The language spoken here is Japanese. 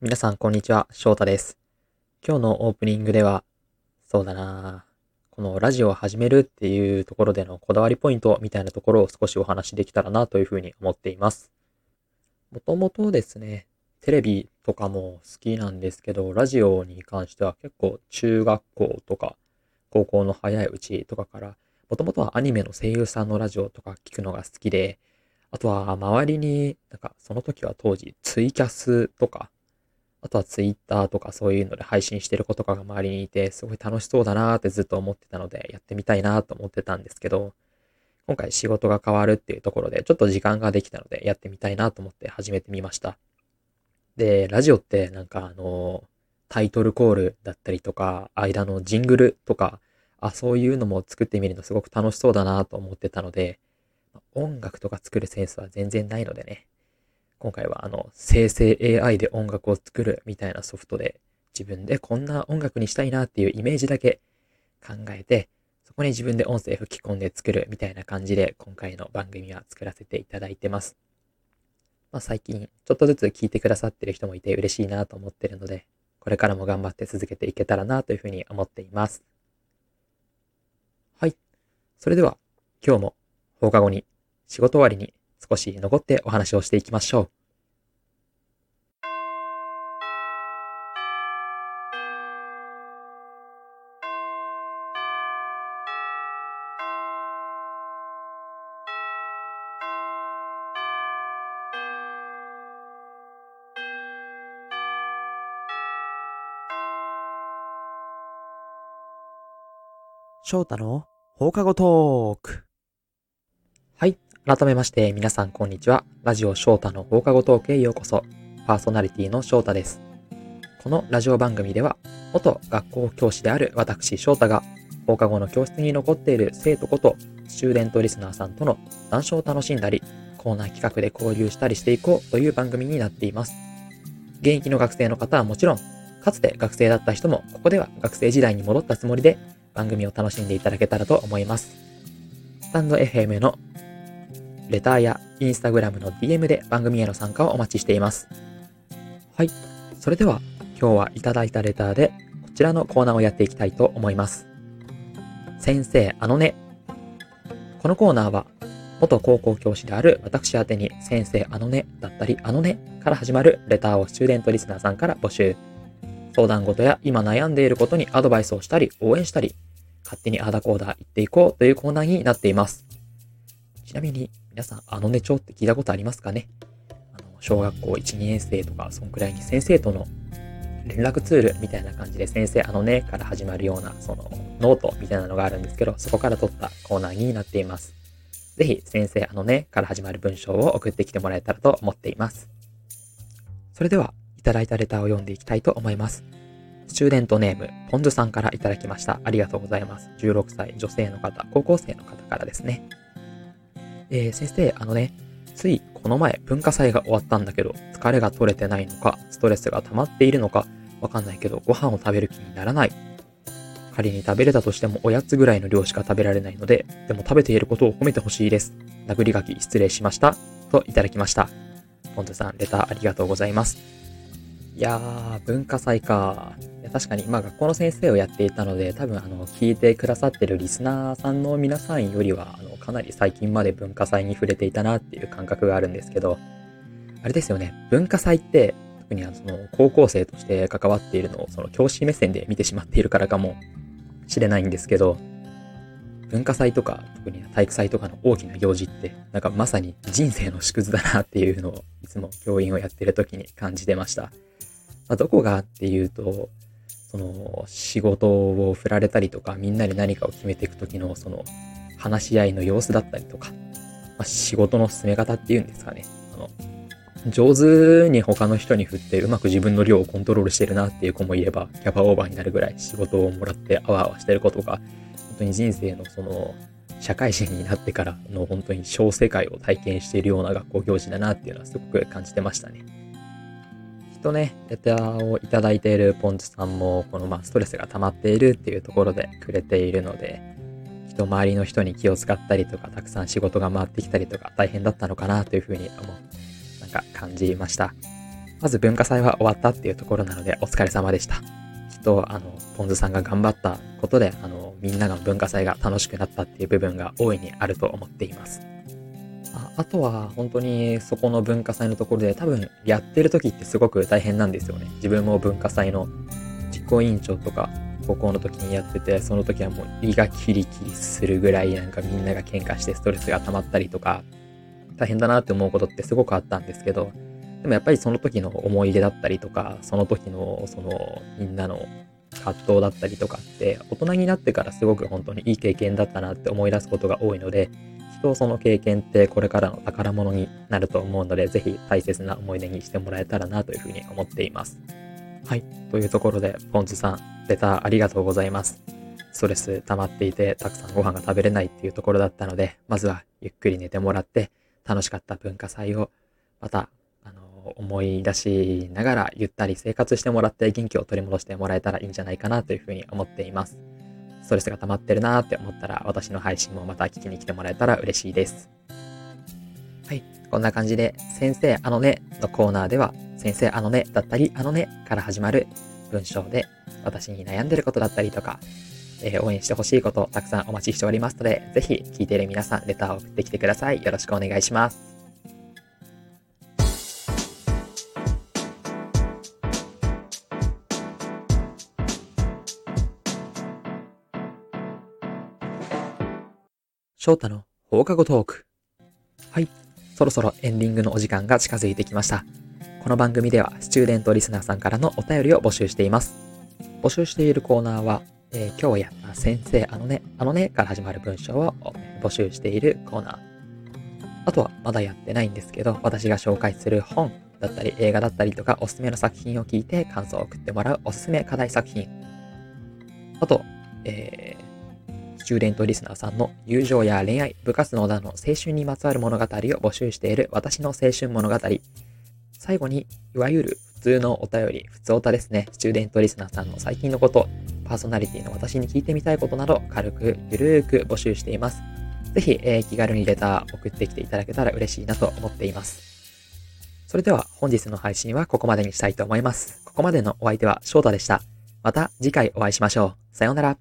皆さんこんにちは、翔太です。今日のオープニングでは、このラジオを始めるっていうところでのこだわりポイントみたいなところを少しお話できたらなというふうに思っています。もともとですね、テレビとかも好きなんですけど、ラジオに関しては結構中学校とか高校の早いうちとかから、もともとはアニメの声優さんのラジオとか聞くのが好きで、あとは周りにその時は当時ツイキャスとか、あとはツイッターとかそういうので配信してる子とかが周りにいて、すごい楽しそうだなーってずっと思ってたので、やってみたいなーと思ってたんですけど、今回仕事が変わるっていうところでちょっと時間ができたのでやってみたいなと思って始めてみました。で、ラジオってタイトルコールだったりとか、間のジングルとか、そういうのも作ってみるのすごく楽しそうだなと思ってたので、音楽とか作るセンスは全然ないのでね、今回は生成 AI で音楽を作るみたいなソフトで、自分でこんな音楽にしたいなっていうイメージだけ考えて、そこに自分で音声吹き込んで作るみたいな感じで今回の番組は作らせていただいてます。最近ちょっとずつ聞いてくださってる人もいて嬉しいなと思ってるので、これからも頑張って続けていけたらなというふうに思っています。はい。それでは今日も放課後に仕事終わりに少し残ってお話をしていきましょう。翔太の放課後トーク。はい。改めまして皆さんこんにちは。ラジオ翔太の放課後トークへようこそ。パーソナリティの翔太です。このラジオ番組では、元学校教師である私翔太が放課後の教室に残っている生徒ことスチューデントリスナーさんとの談笑を楽しんだり、コーナー企画で交流したりしていこうという番組になっています。現役の学生の方はもちろん、かつて学生だった人もここでは学生時代に戻ったつもりで番組を楽しんでいただけたらと思います。スタンド FM のレターやインスタグラムの DM で番組への参加をお待ちしています。はい。それでは今日はいただいたレターでこちらのコーナーをやっていきたいと思います。先生、このコーナーは元高校教師である私宛に先生だったりから始まるレターをスチューデントリスナーさんから募集。相談事や今悩んでいることにアドバイスをしたり応援したり、勝手にアーダコーダー言っていこうというコーナーになっています。ちなみに皆さん帳って聞いたことありますかね？小学校 1,2 年生とかそんくらいに先生との連絡ツールみたいな感じで先生から始まるようなそのノートみたいなのがあるんですけど、そこから取ったコーナーになっています。ぜひ先生から始まる文章を送ってきてもらえたらと思っています。それではいただいたレターを読んでいきたいと思います。スチューデントネームポンズさんからいただきました。ありがとうございます。16歳女性の方、高校生の方からですね。先生、ついこの前文化祭が終わったんだけど、疲れが取れてないのか、ストレスが溜まっているのか、わかんないけど、ご飯を食べる気にならない。仮に食べれたとしてもおやつぐらいの量しか食べられないので、でも食べていることを褒めてほしいです。殴り書き失礼しました。といただきました。ポンズさん、レターありがとうございます。いやー、文化祭か。確かに、学校の先生をやっていたので、多分、聞いてくださってるリスナーさんの皆さんよりは、かなり最近まで文化祭に触れていたなっていう感覚があるんですけど、あれですよね、文化祭って、特に高校生として関わっているのを、教師目線で見てしまっているからかもしれないんですけど、文化祭とか、特に体育祭とかの大きな行事って、まさに人生の縮図だなっていうのを、いつも教員をやってる時に感じてました。どこがっていうと、仕事を振られたりとか、みんなで何かを決めていく時の話し合いの様子だったりとか、仕事の進め方っていうんですかね、上手に他の人に振ってうまく自分の量をコントロールしてるなっていう子もいれば、キャパオーバーになるぐらい仕事をもらってあわあわしてる子とか、本当に人生の社会人になってからの本当に小世界を体験しているような学校行事だなっていうのはすごく感じてましたね。レターをいただいているポンズさんもこのストレスが溜まっているっていうところでくれているので、周りの人に気を使ったりとか、たくさん仕事が回ってきたりとか大変だったのかなというふうに感じました。まず文化祭は終わったっていうところなのでお疲れ様でした。きっとポンズさんが頑張ったことでみんなの文化祭が楽しくなったっていう部分が大いにあると思っています。あとは本当にそこの文化祭のところで多分やってる時ってすごく大変なんですよね。自分も文化祭の実行委員長とか高校の時にやってて、その時はもう胃がキリキリするぐらいなんかみんなが喧嘩してストレスが溜まったりとか大変だなって思うことってすごくあったんですけど、でもやっぱりその時の思い出だったりとかその時のそのみんなの葛藤だったりとかって大人になってからすごく本当にいい経験だったなって思い出すことが多いので、きっとその経験ってこれからの宝物になると思うので、ぜひ大切な思い出にしてもらえたらなというふうに思っています。はい、というところでポンズさんレターありがとうございます。ストレス溜まっていてたくさんご飯が食べれないっていうところだったので、まずはゆっくり寝てもらって楽しかった文化祭をまた思い出しながらゆったり生活してもらって元気を取り戻してもらえたらいいんじゃないかなというふうに思っています。ストレスが溜まってるなーって思ったら私の配信もまた聞きに来てもらえたら嬉しいです。はい、こんな感じで先生あのねのコーナーでは先生あのねだったりあのねから始まる文章で私に悩んでることだったりとか、応援してほしいことをたくさんお待ちしておりますので、ぜひ聞いている皆さんレターを送ってきてください。よろしくお願いします。翔太の放課後トーク。はい、そろそろエンディングのお時間が近づいてきました。この番組ではスチューデントリスナーさんからのお便りを募集しています。募集しているコーナーは、今日やった先生あのね、あのねから始まる文章を募集しているコーナー。あとはまだやってないんですけど、私が紹介する本だったり映画だったりとかおすすめの作品を聞いて感想を送ってもらうおすすめ課題作品。あと、スチューデントリスナーさんの友情や恋愛、部活のなどの青春にまつわる物語を募集している私の青春物語。最後にいわゆる普通のお便り、普通おたですね。スチューデントリスナーさんの最近のこと、パーソナリティの私に聞いてみたいことなど軽くゆるーく募集しています。ぜひ、気軽にレター送ってきていただけたら嬉しいなと思っています。それでは本日の配信はここまでにしたいと思います。ここまでのお相手は翔太でした。また次回お会いしましょう。さようなら。